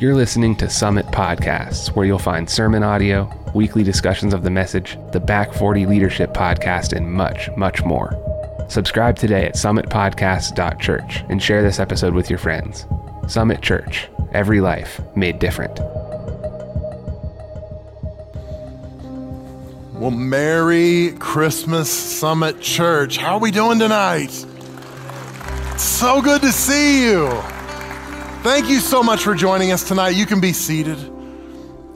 You're listening to Summit Podcasts, where you'll find sermon audio, weekly discussions of the message, the Back 40 Leadership Podcast, and much, much more. Subscribe today at summitpodcast.church and share this episode with your friends. Summit Church, every life made different. Well, Merry Christmas, Summit Church. How are we doing tonight? It's so good to see you. Thank you so much for joining us tonight. You can be seated.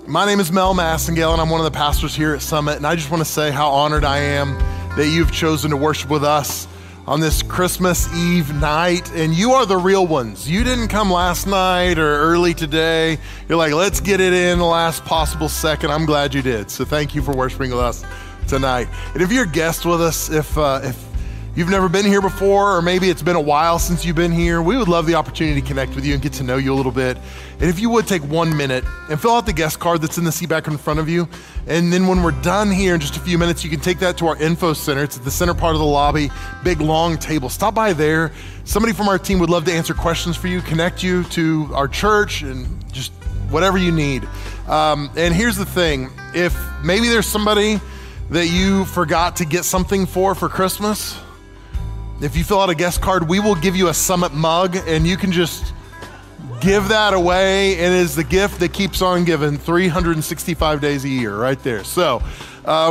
My name is Mel Massengale, and I'm one of the pastors here at Summit, and I just want to say how honored I am that you've chosen to worship with us on this Christmas Eve night, and you are the real ones. You didn't come last night or early today. You're like, let's get it in the last possible second. I'm glad you did, so thank you for worshiping with us tonight. And if you're a guest with us, if you've never been here before, or maybe it's been a while since you've been here, we would love the opportunity to connect with you and get to know you a little bit. And if you would take 1 minute and fill out the guest card that's in the seat back in front of you. And then when we're done here in just a few minutes, you can take that to our info center. It's at the center part of the lobby, big long table. Stop by there. Somebody from our team would love to answer questions for you, connect you to our church, and just whatever you need. And here's the thing. If maybe there's somebody that you forgot to get something for Christmas, if you fill out a guest card, we will give you a Summit mug, and you can just give that away. And it is the gift that keeps on giving 365 days a year right there. So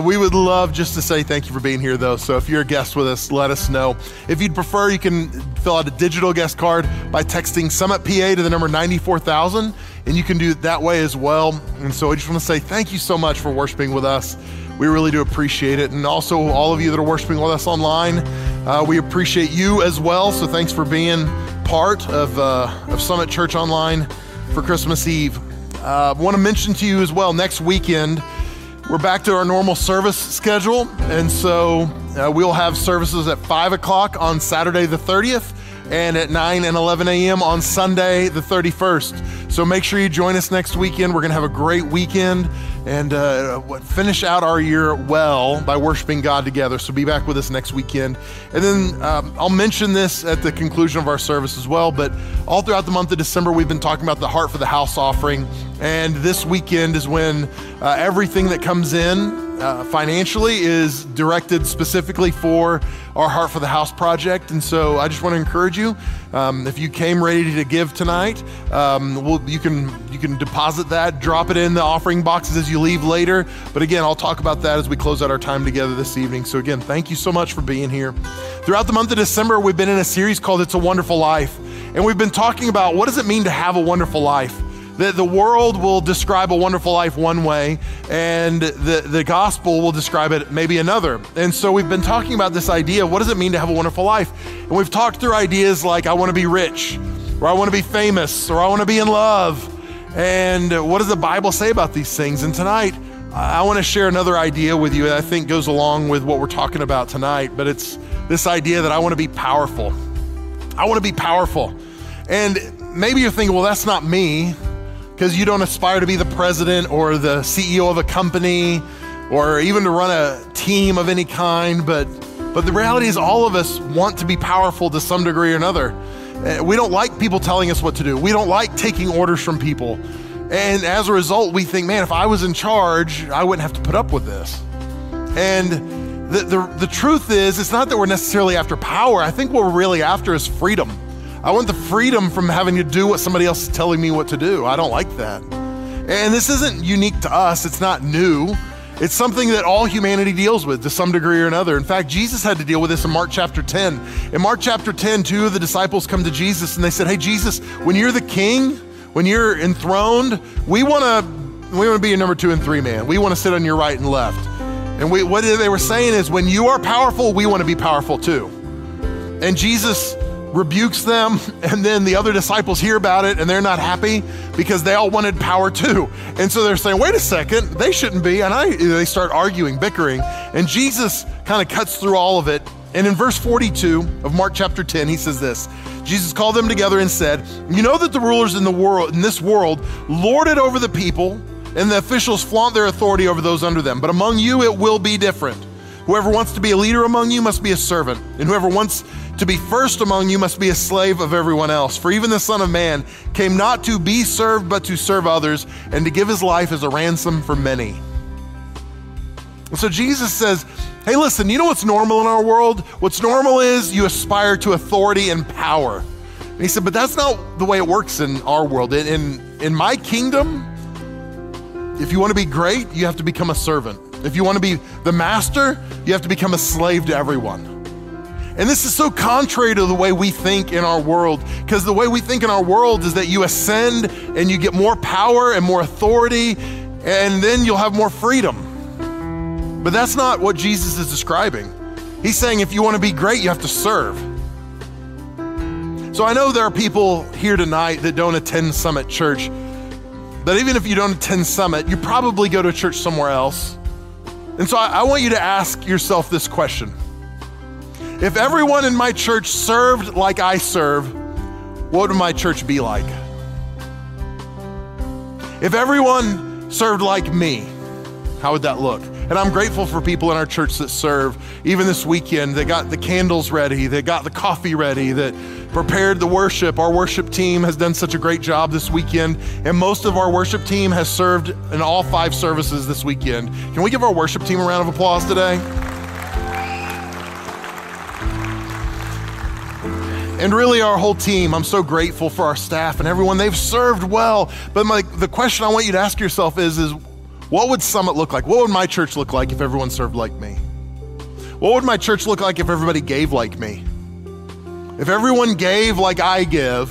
we would love just to say thank you for being here, though. So if you're a guest with us, let us know. If you'd prefer, you can fill out a digital guest card by texting Summit PA to the number 94000, and you can do it that way as well. And so I just want to say thank you so much for worshiping with us. We really do appreciate it. And also all of you that are worshiping with us online, we appreciate you as well. So thanks for being part of Summit Church Online for Christmas Eve. I want to mention to you as well, next weekend, we're back to our normal service schedule. And so we'll have services at 5 o'clock on Saturday the 30th and at 9 and 11 a.m. on Sunday the 31st. So make sure you join us next weekend. We're going to have a great weekend and finish out our year well by worshiping God together. So be back with us next weekend. And then I'll mention this at the conclusion of our service as well, but all throughout the month of December, we've been talking about the Heart for the House offering. And this weekend is when everything that comes in financially is directed specifically for our Heart for the House project. And so I just want to encourage you, if you came ready to give tonight, you can deposit that, drop it in the offering boxes as you leave later. But again, I'll talk about that as we close out our time together this evening. So again, thank you so much for being here. Throughout the month of December, we've been in a series called It's a Wonderful Life. And we've been talking about what does it mean to have a wonderful life? That the world will describe a wonderful life one way, and the gospel will describe it maybe another. And so we've been talking about this idea, what does it mean to have a wonderful life? And we've talked through ideas like, I want to be rich, or I want to be famous, or I want to be in love. And what does the Bible say about these things? And tonight, I want to share another idea with you that I think goes along with what we're talking about tonight, but it's this idea that I want to be powerful. I want to be powerful. And maybe you're thinking, well, that's not me, because you don't aspire to be the president or the CEO of a company or even to run a team of any kind. But the reality is all of us want to be powerful to some degree or another. We don't like people telling us what to do. We don't like taking orders from people. And as a result, we think, man, if I was in charge, I wouldn't have to put up with this. And the truth is, it's not that we're necessarily after power. I think what we're really after is freedom. I want the freedom from having to do what somebody else is telling me what to do. I don't like that. And this isn't unique to us. It's not new. It's something that all humanity deals with to some degree or another. In fact, Jesus had to deal with this in Mark chapter 10. In Mark chapter 10, two of the disciples come to Jesus and they said, hey, Jesus, when you're the king, when you're enthroned, we want to be your number 2 and 3 man. We want to sit on your right and left. And what they were saying is, when you are powerful, we want to be powerful too. And Jesus rebukes them, and then the other disciples hear about it and they're not happy because they all wanted power too. And so they're saying, wait a second, they shouldn't be. And they start arguing, bickering. And Jesus kind of cuts through all of it. And in verse 42 of Mark chapter 10, he says this, Jesus called them together and said, you know that the rulers in this world lord it over the people, and the officials flaunt their authority over those under them. But among you, it will be different. Whoever wants to be a leader among you must be a servant, and whoever wants to be first among you must be a slave of everyone else. For even the Son of Man came not to be served, but to serve others and to give his life as a ransom for many. And so Jesus says, hey, listen, you know what's normal in our world? What's normal is you aspire to authority and power. And he said, but that's not the way it works in our world. In my kingdom, if you want to be great, you have to become a servant. If you want to be the master, you have to become a slave to everyone. And this is so contrary to the way we think in our world, because the way we think in our world is that you ascend and you get more power and more authority, and then you'll have more freedom. But that's not what Jesus is describing. He's saying if you want to be great, you have to serve. So I know there are people here tonight that don't attend Summit Church, but even if you don't attend Summit, you probably go to church somewhere else. And so I want you to ask yourself this question. If everyone in my church served like I serve, what would my church be like? If everyone served like me, how would that look? And I'm grateful for people in our church that serve. Even this weekend, they got the candles ready, they got the coffee ready, that prepared the worship. Our worship team has done such a great job this weekend, and most of our worship team has served in all 5 services this weekend. Can we give our worship team a round of applause today? And really our whole team, I'm so grateful for our staff and everyone. They've served well. But the question I want you to ask yourself is what would Summit look like? What would my church look like if everyone served like me? What would my church look like if everybody gave like me? If everyone gave like I give,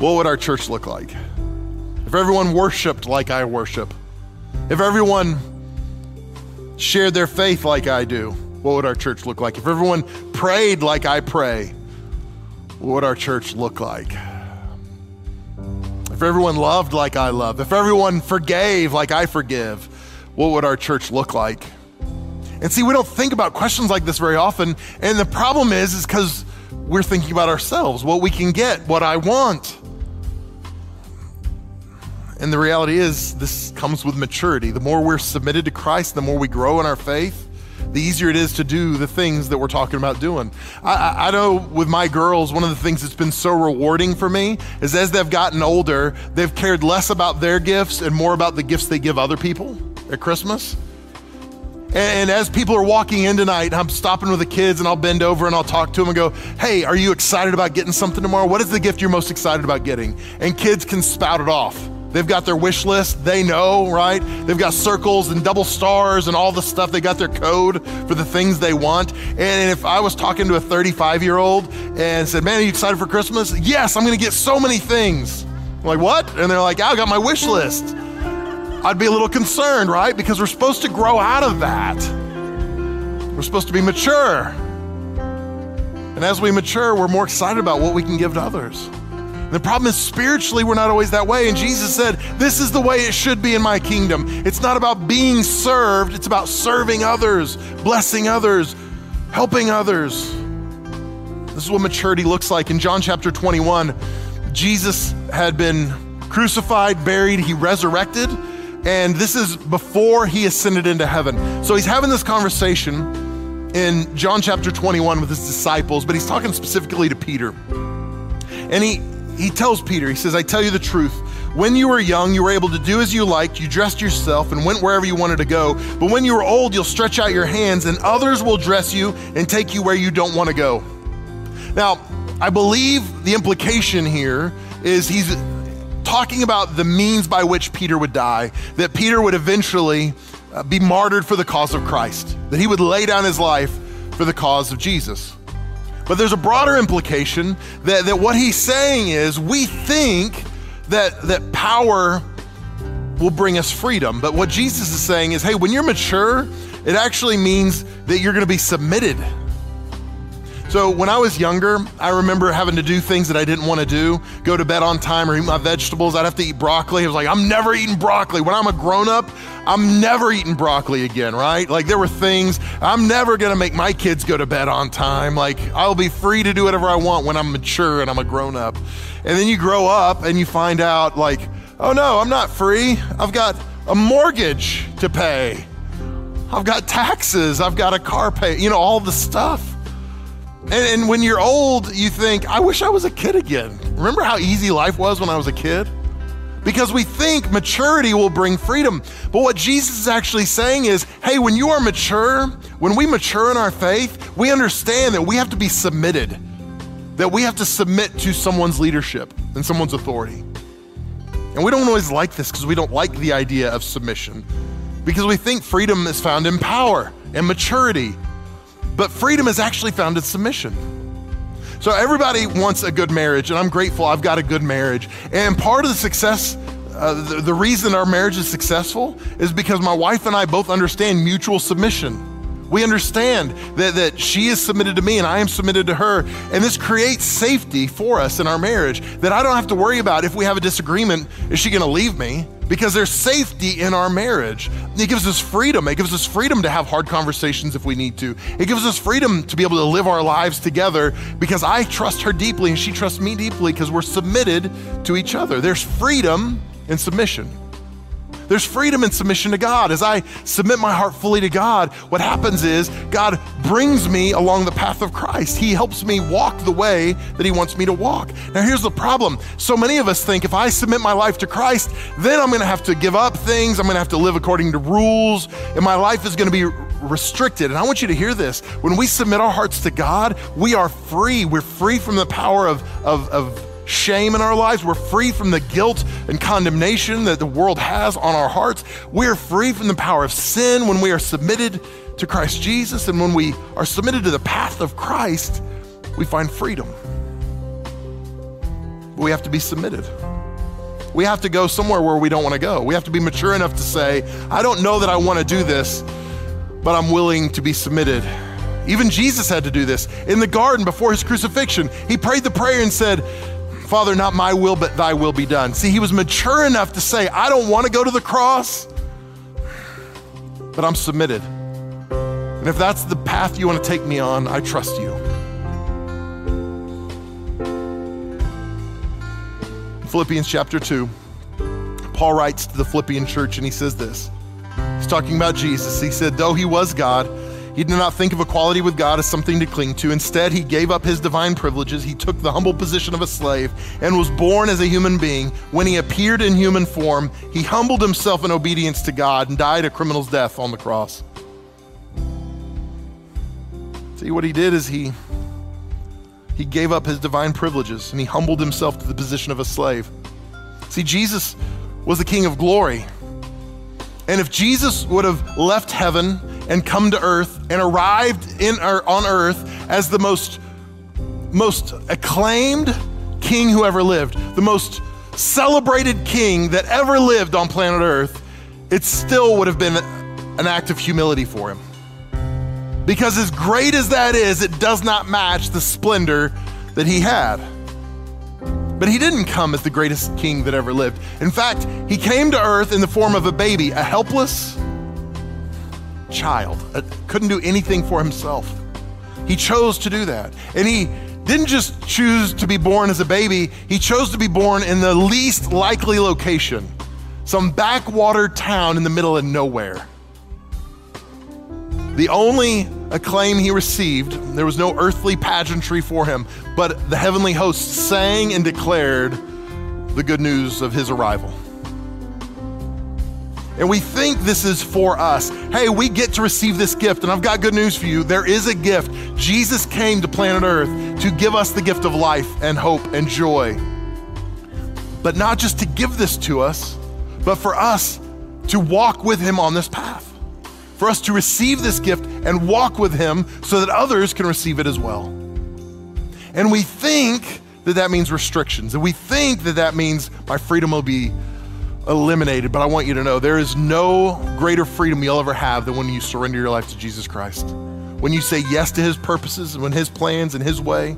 what would our church look like? If everyone worshiped like I worship, if everyone shared their faith like I do, what would our church look like? If everyone prayed like I pray, what would our church look like? If everyone loved like I love, if everyone forgave like I forgive, what would our church look like? And see, we don't think about questions like this very often. And the problem is because we're thinking about ourselves, what we can get, what I want. And the reality is this comes with maturity. The more we're submitted to Christ, the more we grow in our faith, the easier it is to do the things that we're talking about doing. I know with my girls, one of the things that's been so rewarding for me is as they've gotten older, they've cared less about their gifts and more about the gifts they give other people at Christmas. And as people are walking in tonight, I'm stopping with the kids and I'll bend over and I'll talk to them and go, hey, are you excited about getting something tomorrow? What is the gift you're most excited about getting? And kids can spout it off. They've got their wish list, they know, right? They've got circles and double stars and all the stuff. They got their code for the things they want. And if I was talking to a 35-year-old and said, man, are you excited for Christmas? Yes, I'm gonna get so many things. I'm like, what? And they're like, I got my wish list. I'd be a little concerned, right? Because we're supposed to grow out of that. We're supposed to be mature. And as we mature, we're more excited about what we can give to others. The problem is spiritually, we're not always that way. And Jesus said, this is the way it should be in my kingdom. It's not about being served. It's about serving others, blessing others, helping others. This is what maturity looks like. In John chapter 21, Jesus had been crucified, buried, he resurrected. And this is before he ascended into heaven. So he's having this conversation in John chapter 21 with his disciples, but he's talking specifically to Peter. And He tells Peter, he says, I tell you the truth. When you were young, you were able to do as you liked. You dressed yourself and went wherever you wanted to go. But when you are old, you'll stretch out your hands and others will dress you and take you where you don't want to go. Now, I believe the implication here is he's talking about the means by which Peter would die, that Peter would eventually be martyred for the cause of Christ, that he would lay down his life for the cause of Jesus. But there's a broader implication that what he's saying is we think that power will bring us freedom. But what Jesus is saying is, hey, when you're mature, it actually means that you're gonna be submitted. So when I was younger, I remember having to do things that I didn't wanna do, go to bed on time or eat my vegetables. I'd have to eat broccoli. I was like, I'm never eating broccoli. When I'm a grown up, I'm never eating broccoli again, right? Like there were things, I'm never gonna make my kids go to bed on time. Like I'll be free to do whatever I want when I'm mature and I'm a grown up. And then you grow up and you find out like, oh no, I'm not free. I've got a mortgage to pay. I've got taxes, I've got a car pay, you know, all the stuff. And when you're old, you think, I wish I was a kid again. Remember how easy life was when I was a kid? Because we think maturity will bring freedom. But what Jesus is actually saying is, hey, when you are mature, when we mature in our faith, we understand that we have to be submitted, that we have to submit to someone's leadership and someone's authority. And we don't always like this because we don't like the idea of submission because we think freedom is found in power and maturity, but freedom is actually found in submission. So everybody wants a good marriage, and I'm grateful I've got a good marriage. And part of the success, the reason our marriage is successful is because my wife and I both understand mutual submission. We understand that she is submitted to me and I am submitted to her. And this creates safety for us in our marriage that I don't have to worry about if we have a disagreement, is she gonna leave me? Because there's safety in our marriage. It gives us freedom. It gives us freedom to have hard conversations if we need to. It gives us freedom to be able to live our lives together because I trust her deeply and she trusts me deeply because we're submitted to each other. There's freedom in submission. There's freedom in submission to God. As I submit my heart fully to God, what happens is God brings me along the path of Christ. He helps me walk the way that he wants me to walk. Now here's the problem. So many of us think if I submit my life to Christ, then I'm gonna have to give up things, I'm gonna have to live according to rules, and my life is gonna be restricted. And I want you to hear this. When we submit our hearts to God, we are free. We're free from the power of shame in our lives. We're free from the guilt and condemnation that the world has on our hearts. We're free from the power of sin when we are submitted to Christ Jesus. And when we are submitted to the path of Christ, we find freedom. But we have to be submitted. We have to go somewhere where we don't want to go. We have to be mature enough to say, I don't know that I want to do this, but I'm willing to be submitted. Even Jesus had to do this. In the garden before his crucifixion, he prayed the prayer and said, Father, not my will, but thy will be done. See, he was mature enough to say, I don't want to go to the cross, but I'm submitted. And if that's the path you want to take me on, I trust you. In Philippians chapter 2, Paul writes to the Philippian church and he says this. He's talking about Jesus. He said, though he was God, he did not think of equality with God as something to cling to. Instead, he gave up his divine privileges. He took the humble position of a slave and was born as a human being. When he appeared in human form, he humbled himself in obedience to God and died a criminal's death on the cross. See, what he did is he gave up his divine privileges and he humbled himself to the position of a slave. See, Jesus was the King of glory. And if Jesus would have left heaven and come to earth and arrived on earth as the most acclaimed king who ever lived, the most celebrated king that ever lived on planet earth, it still would have been an act of humility for him. Because as great as that is, it does not match the splendor that he had. But he didn't come as the greatest king that ever lived. In fact, he came to earth in the form of a baby, a helpless child. Couldn't do anything for himself. He chose to do that. And he didn't just choose to be born as a baby, he chose to be born in the least likely location, some backwater town in the middle of nowhere. The only acclaim he received, there was no earthly pageantry for him, but the heavenly host sang and declared the good news of his arrival. And we think this is for us. Hey, we get to receive this gift, and I've got good news for you. There is a gift. Jesus came to planet Earth to give us the gift of life and hope and joy. But not just to give this to us, but for us to walk with him on this path. For us to receive this gift and walk with him so that others can receive it as well. And we think that that means restrictions, and we think that that means my freedom will be eliminated, but I want you to know there is no greater freedom you'll ever have than when you surrender your life to Jesus Christ. When you say yes to his purposes and when his plans and his way.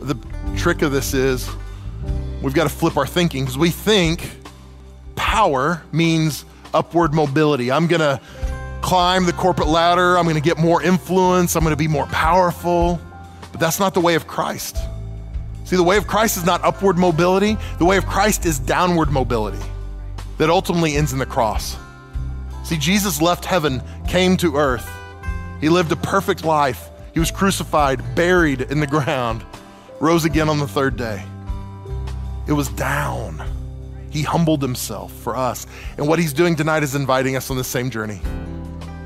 The trick of this is we've got to flip our thinking because we think power means upward mobility. I'm gonna climb the corporate ladder. I'm gonna get more influence. I'm gonna be more powerful. But that's not the way of Christ. See, the way of Christ is not upward mobility. The way of Christ is downward mobility that ultimately ends in the cross. See, Jesus left heaven, came to earth. He lived a perfect life. He was crucified, buried in the ground, rose again on the third day. It was down. He humbled himself for us. And what he's doing tonight is inviting us on the same journey.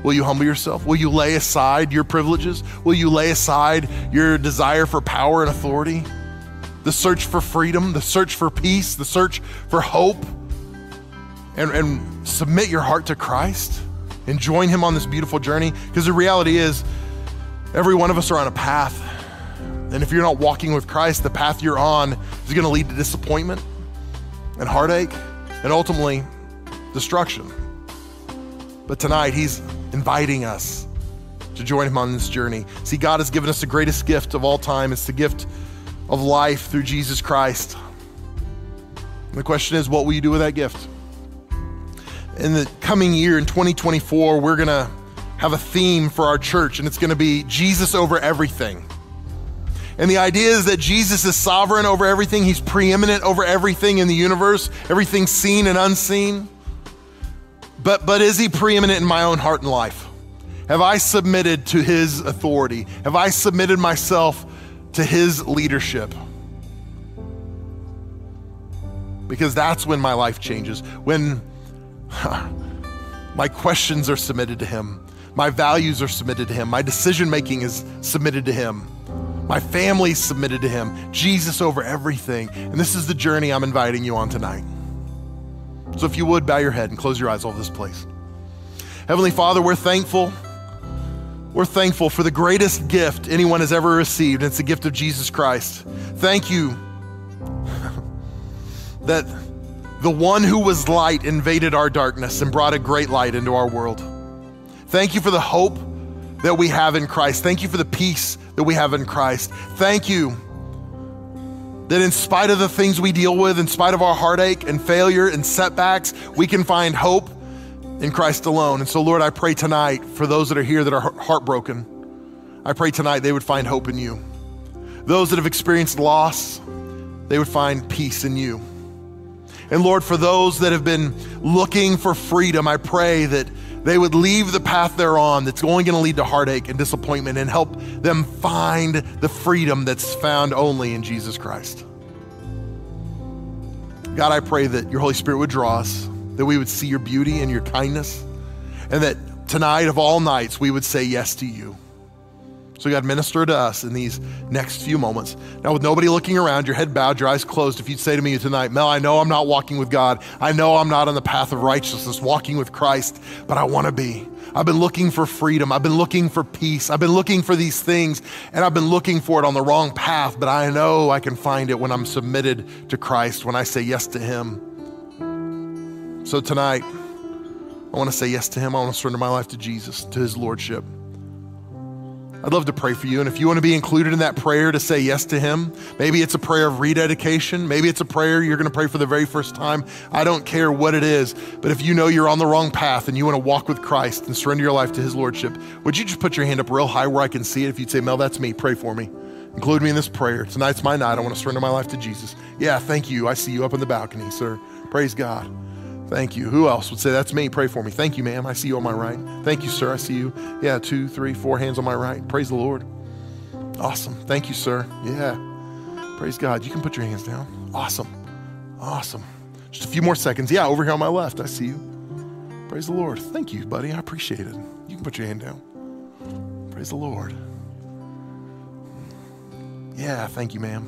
Will you humble yourself? Will you lay aside your privileges? Will you lay aside your desire for power and authority? The search for freedom, the search for peace, the search for hope, and submit your heart to Christ and join him on this beautiful journey. Because the reality is, every one of us are on a path. And if you're not walking with Christ, the path you're on is gonna lead to disappointment and heartache and ultimately destruction. But tonight he's inviting us to join him on this journey. See, God has given us the greatest gift of all time. It's the gift of life through Jesus Christ. And the question is, what will you do with that gift? In the coming year, in 2024, we're gonna have a theme for our church, and it's gonna be Jesus over everything. And the idea is that Jesus is sovereign over everything. He's preeminent over everything in the universe, everything seen and unseen. But is he preeminent in my own heart and life? Have I submitted to his authority? Have I submitted myself to his leadership? Because that's when my life changes, when my questions are submitted to him, my values are submitted to him, my decision-making is submitted to him. My family submitted to him, Jesus over everything. And this is the journey I'm inviting you on tonight. So if you would, bow your head and close your eyes all over this place. Heavenly Father, we're thankful. We're thankful for the greatest gift anyone has ever received. It's the gift of Jesus Christ. Thank you that the one who was light invaded our darkness and brought a great light into our world. Thank you for the hope that we have in Christ. Thank you for the peace that we have in Christ. Thank you that in spite of the things we deal with, in spite of our heartache and failure and setbacks, we can find hope in Christ alone. And so Lord, I pray tonight for those that are here that are heartbroken, I pray tonight they would find hope in you. Those that have experienced loss, they would find peace in you. And Lord, for those that have been looking for freedom, I pray that they would leave the path they're on that's only gonna lead to heartache and disappointment, and help them find the freedom that's found only in Jesus Christ. God, I pray that your Holy Spirit would draw us, that we would see your beauty and your kindness, and that tonight of all nights, we would say yes to you. So God, minister to us in these next few moments. Now with nobody looking around, your head bowed, your eyes closed, if you'd say to me tonight, Mel, I know I'm not walking with God. I know I'm not on the path of righteousness, walking with Christ, but I wanna be. I've been looking for freedom. I've been looking for peace. I've been looking for these things, and I've been looking for it on the wrong path, but I know I can find it when I'm submitted to Christ, when I say yes to him. So tonight, I wanna say yes to him. I wanna surrender my life to Jesus, to his lordship. I'd love to pray for you. And if you want to be included in that prayer to say yes to him, maybe it's a prayer of rededication. Maybe it's a prayer you're going to pray for the very first time. I don't care what it is, but if you know you're on the wrong path and you want to walk with Christ and surrender your life to his lordship, would you just put your hand up real high where I can see it? If you'd say, Mel, that's me, pray for me. Include me in this prayer. Tonight's my night. I want to surrender my life to Jesus. Yeah, thank you. I see you up in the balcony, sir. Praise God. Thank you. Who else would say, that's me, pray for me. Thank you, ma'am, I see you on my right. Thank you, sir, I see you. Yeah, 2, 3, 4 hands on my right. Praise the Lord. Awesome, thank you, sir. Yeah, praise God. You can put your hands down. Awesome, awesome. Just a few more seconds. Yeah, over here on my left, I see you. Praise the Lord. Thank you, buddy, I appreciate it. You can put your hand down. Praise the Lord. Yeah, thank you, ma'am.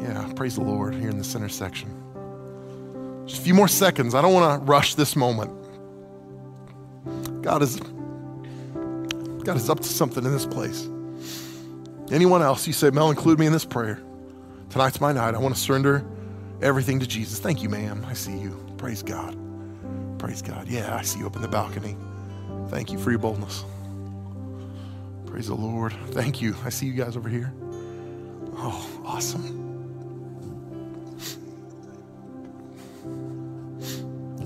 Yeah, praise the Lord, here in the center section. Just a few more seconds. I don't want to rush this moment. God is up to something in this place. Anyone else, you say, Mel, include me in this prayer. Tonight's my night. I want to surrender everything to Jesus. Thank you, ma'am. I see you. Praise God. Praise God. Yeah, I see you up in the balcony. Thank you for your boldness. Praise the Lord. Thank you. I see you guys over here. Oh, awesome.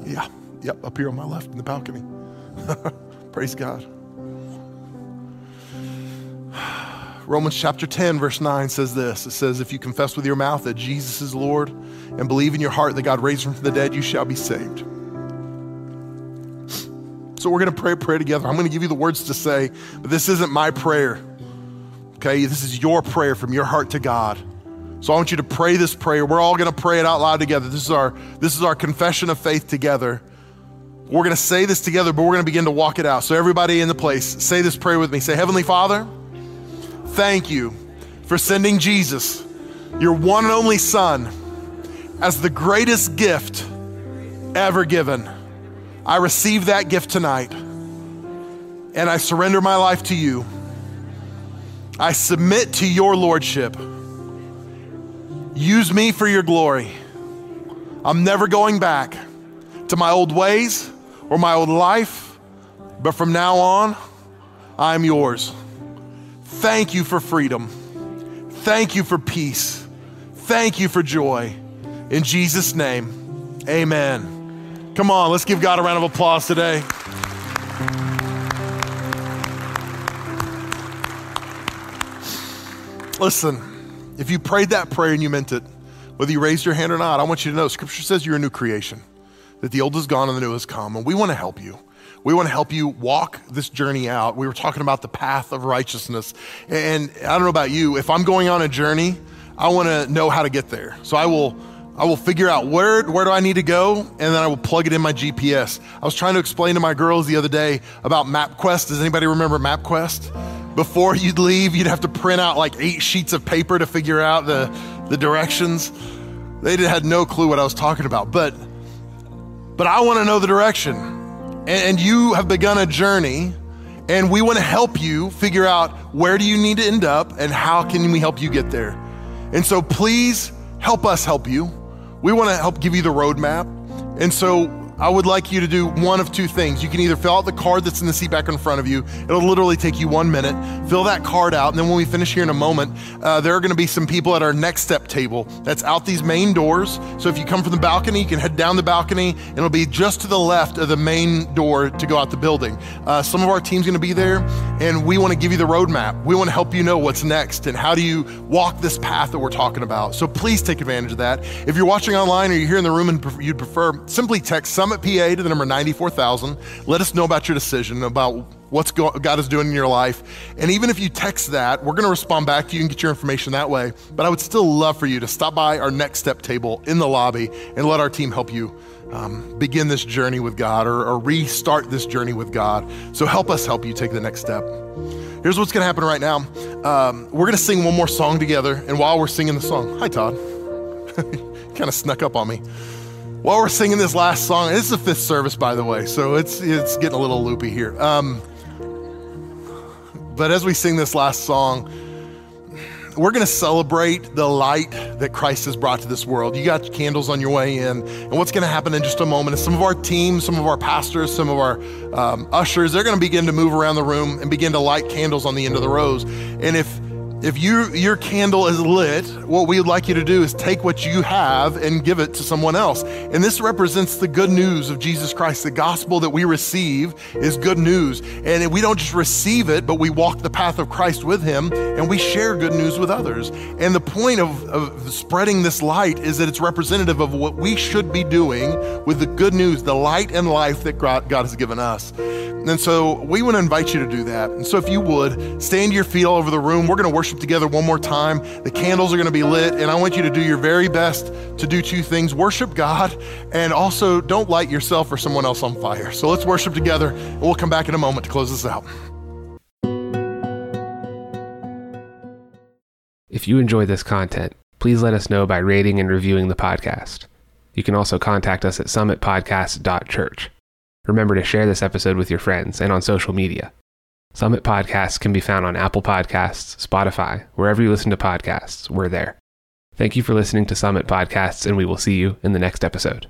Yeah, yep, up here on my left in the balcony. Praise God. Romans chapter 10, verse 9 says this. It says, if you confess with your mouth that Jesus is Lord and believe in your heart that God raised him from the dead, you shall be saved. So we're gonna pray a prayer together. I'm gonna give you the words to say, but this isn't my prayer, okay? This is your prayer from your heart to God. So I want you to pray this prayer. We're all gonna pray it out loud together. This is our confession of faith together. We're gonna say this together, but we're gonna begin to walk it out. So everybody in the place, say this prayer with me. Say, Heavenly Father, thank you for sending Jesus, your one and only Son, as the greatest gift ever given. I receive that gift tonight, and I surrender my life to you. I submit to your lordship. Use me for your glory. I'm never going back to my old ways or my old life, but from now on, I'm yours. Thank you for freedom. Thank you for peace. Thank you for joy. In Jesus' name, amen. Come on, let's give God a round of applause today. Listen, if you prayed that prayer and you meant it, whether you raised your hand or not, I want you to know Scripture says you're a new creation, that the old is gone and the new has come, and we want to help you. We want to help you walk this journey out. We were talking about the path of righteousness. And I don't know about you, if I'm going on a journey, I want to know how to get there. So I will figure out where do I need to go, and then I will plug it in my GPS. I was trying to explain to my girls the other day about MapQuest. Does anybody remember MapQuest? Before you'd leave, you'd have to print out like 8 sheets of paper to figure out the directions. They had no clue what I was talking about, but I want to know the direction. And you have begun a journey, and we want to help you figure out where do you need to end up and how can we help you get there. And so please help us help you. We want to help give you the roadmap. And so I would like you to do one of two things. You can either fill out the card that's in the seat back in front of you. It'll literally take you 1 minute. Fill that card out. And then when we finish here in a moment, there are going to be some people at our Next Step table that's out these main doors. So if you come from the balcony, you can head down the balcony, and it'll be just to the left of the main door to go out the building. Some of our team's going to be there, and we want to give you the roadmap. We want to help you know what's next and how do you walk this path that we're talking about. So please take advantage of that. If you're watching online or you're here in the room and you'd prefer, simply text Summit PA to the number 94,000. Let us know about your decision, about what God is doing in your life. And even if you text that, we're going to respond back to you and get your information that way. But I would still love for you to stop by our Next Step table in the lobby and let our team help you begin this journey with God or restart this journey with God. So help us help you take the next step. Here's what's going to happen right now. We're going to sing one more song together. And while we're singing the song, hi, Todd. Kind of snuck up on me. While we're singing this last song, and this is the fifth service, by the way, so it's getting a little loopy here. But as we sing this last song, we're gonna celebrate the light that Christ has brought to this world. You got candles on your way in, and what's gonna happen in just a moment is some of our team, some of our pastors, some of our ushers, they're gonna begin to move around the room and begin to light candles on the end of the rows. And if your candle is lit, what we would like you to do is take what you have and give it to someone else. And this represents the good news of Jesus Christ. The gospel that we receive is good news. And we don't just receive it, but we walk the path of Christ with him and we share good news with others. And the point of spreading this light is that it's representative of what we should be doing with the good news, the light and life that God has given us. And so we want to invite you to do that. And so if you would, stand to your feet all over the room. We're going to worship together one more time. The candles are going to be lit, and I want you to do your very best to do two things. Worship God, and also don't light yourself or someone else on fire. So let's worship together, and we'll come back in a moment to close this out. If you enjoy this content, please let us know by rating and reviewing the podcast. You can also contact us at summitpodcast.church. Remember to share this episode with your friends and on social media. Summit Podcasts can be found on Apple Podcasts, Spotify, wherever you listen to podcasts, we're there. Thank you for listening to Summit Podcasts, and we will see you in the next episode.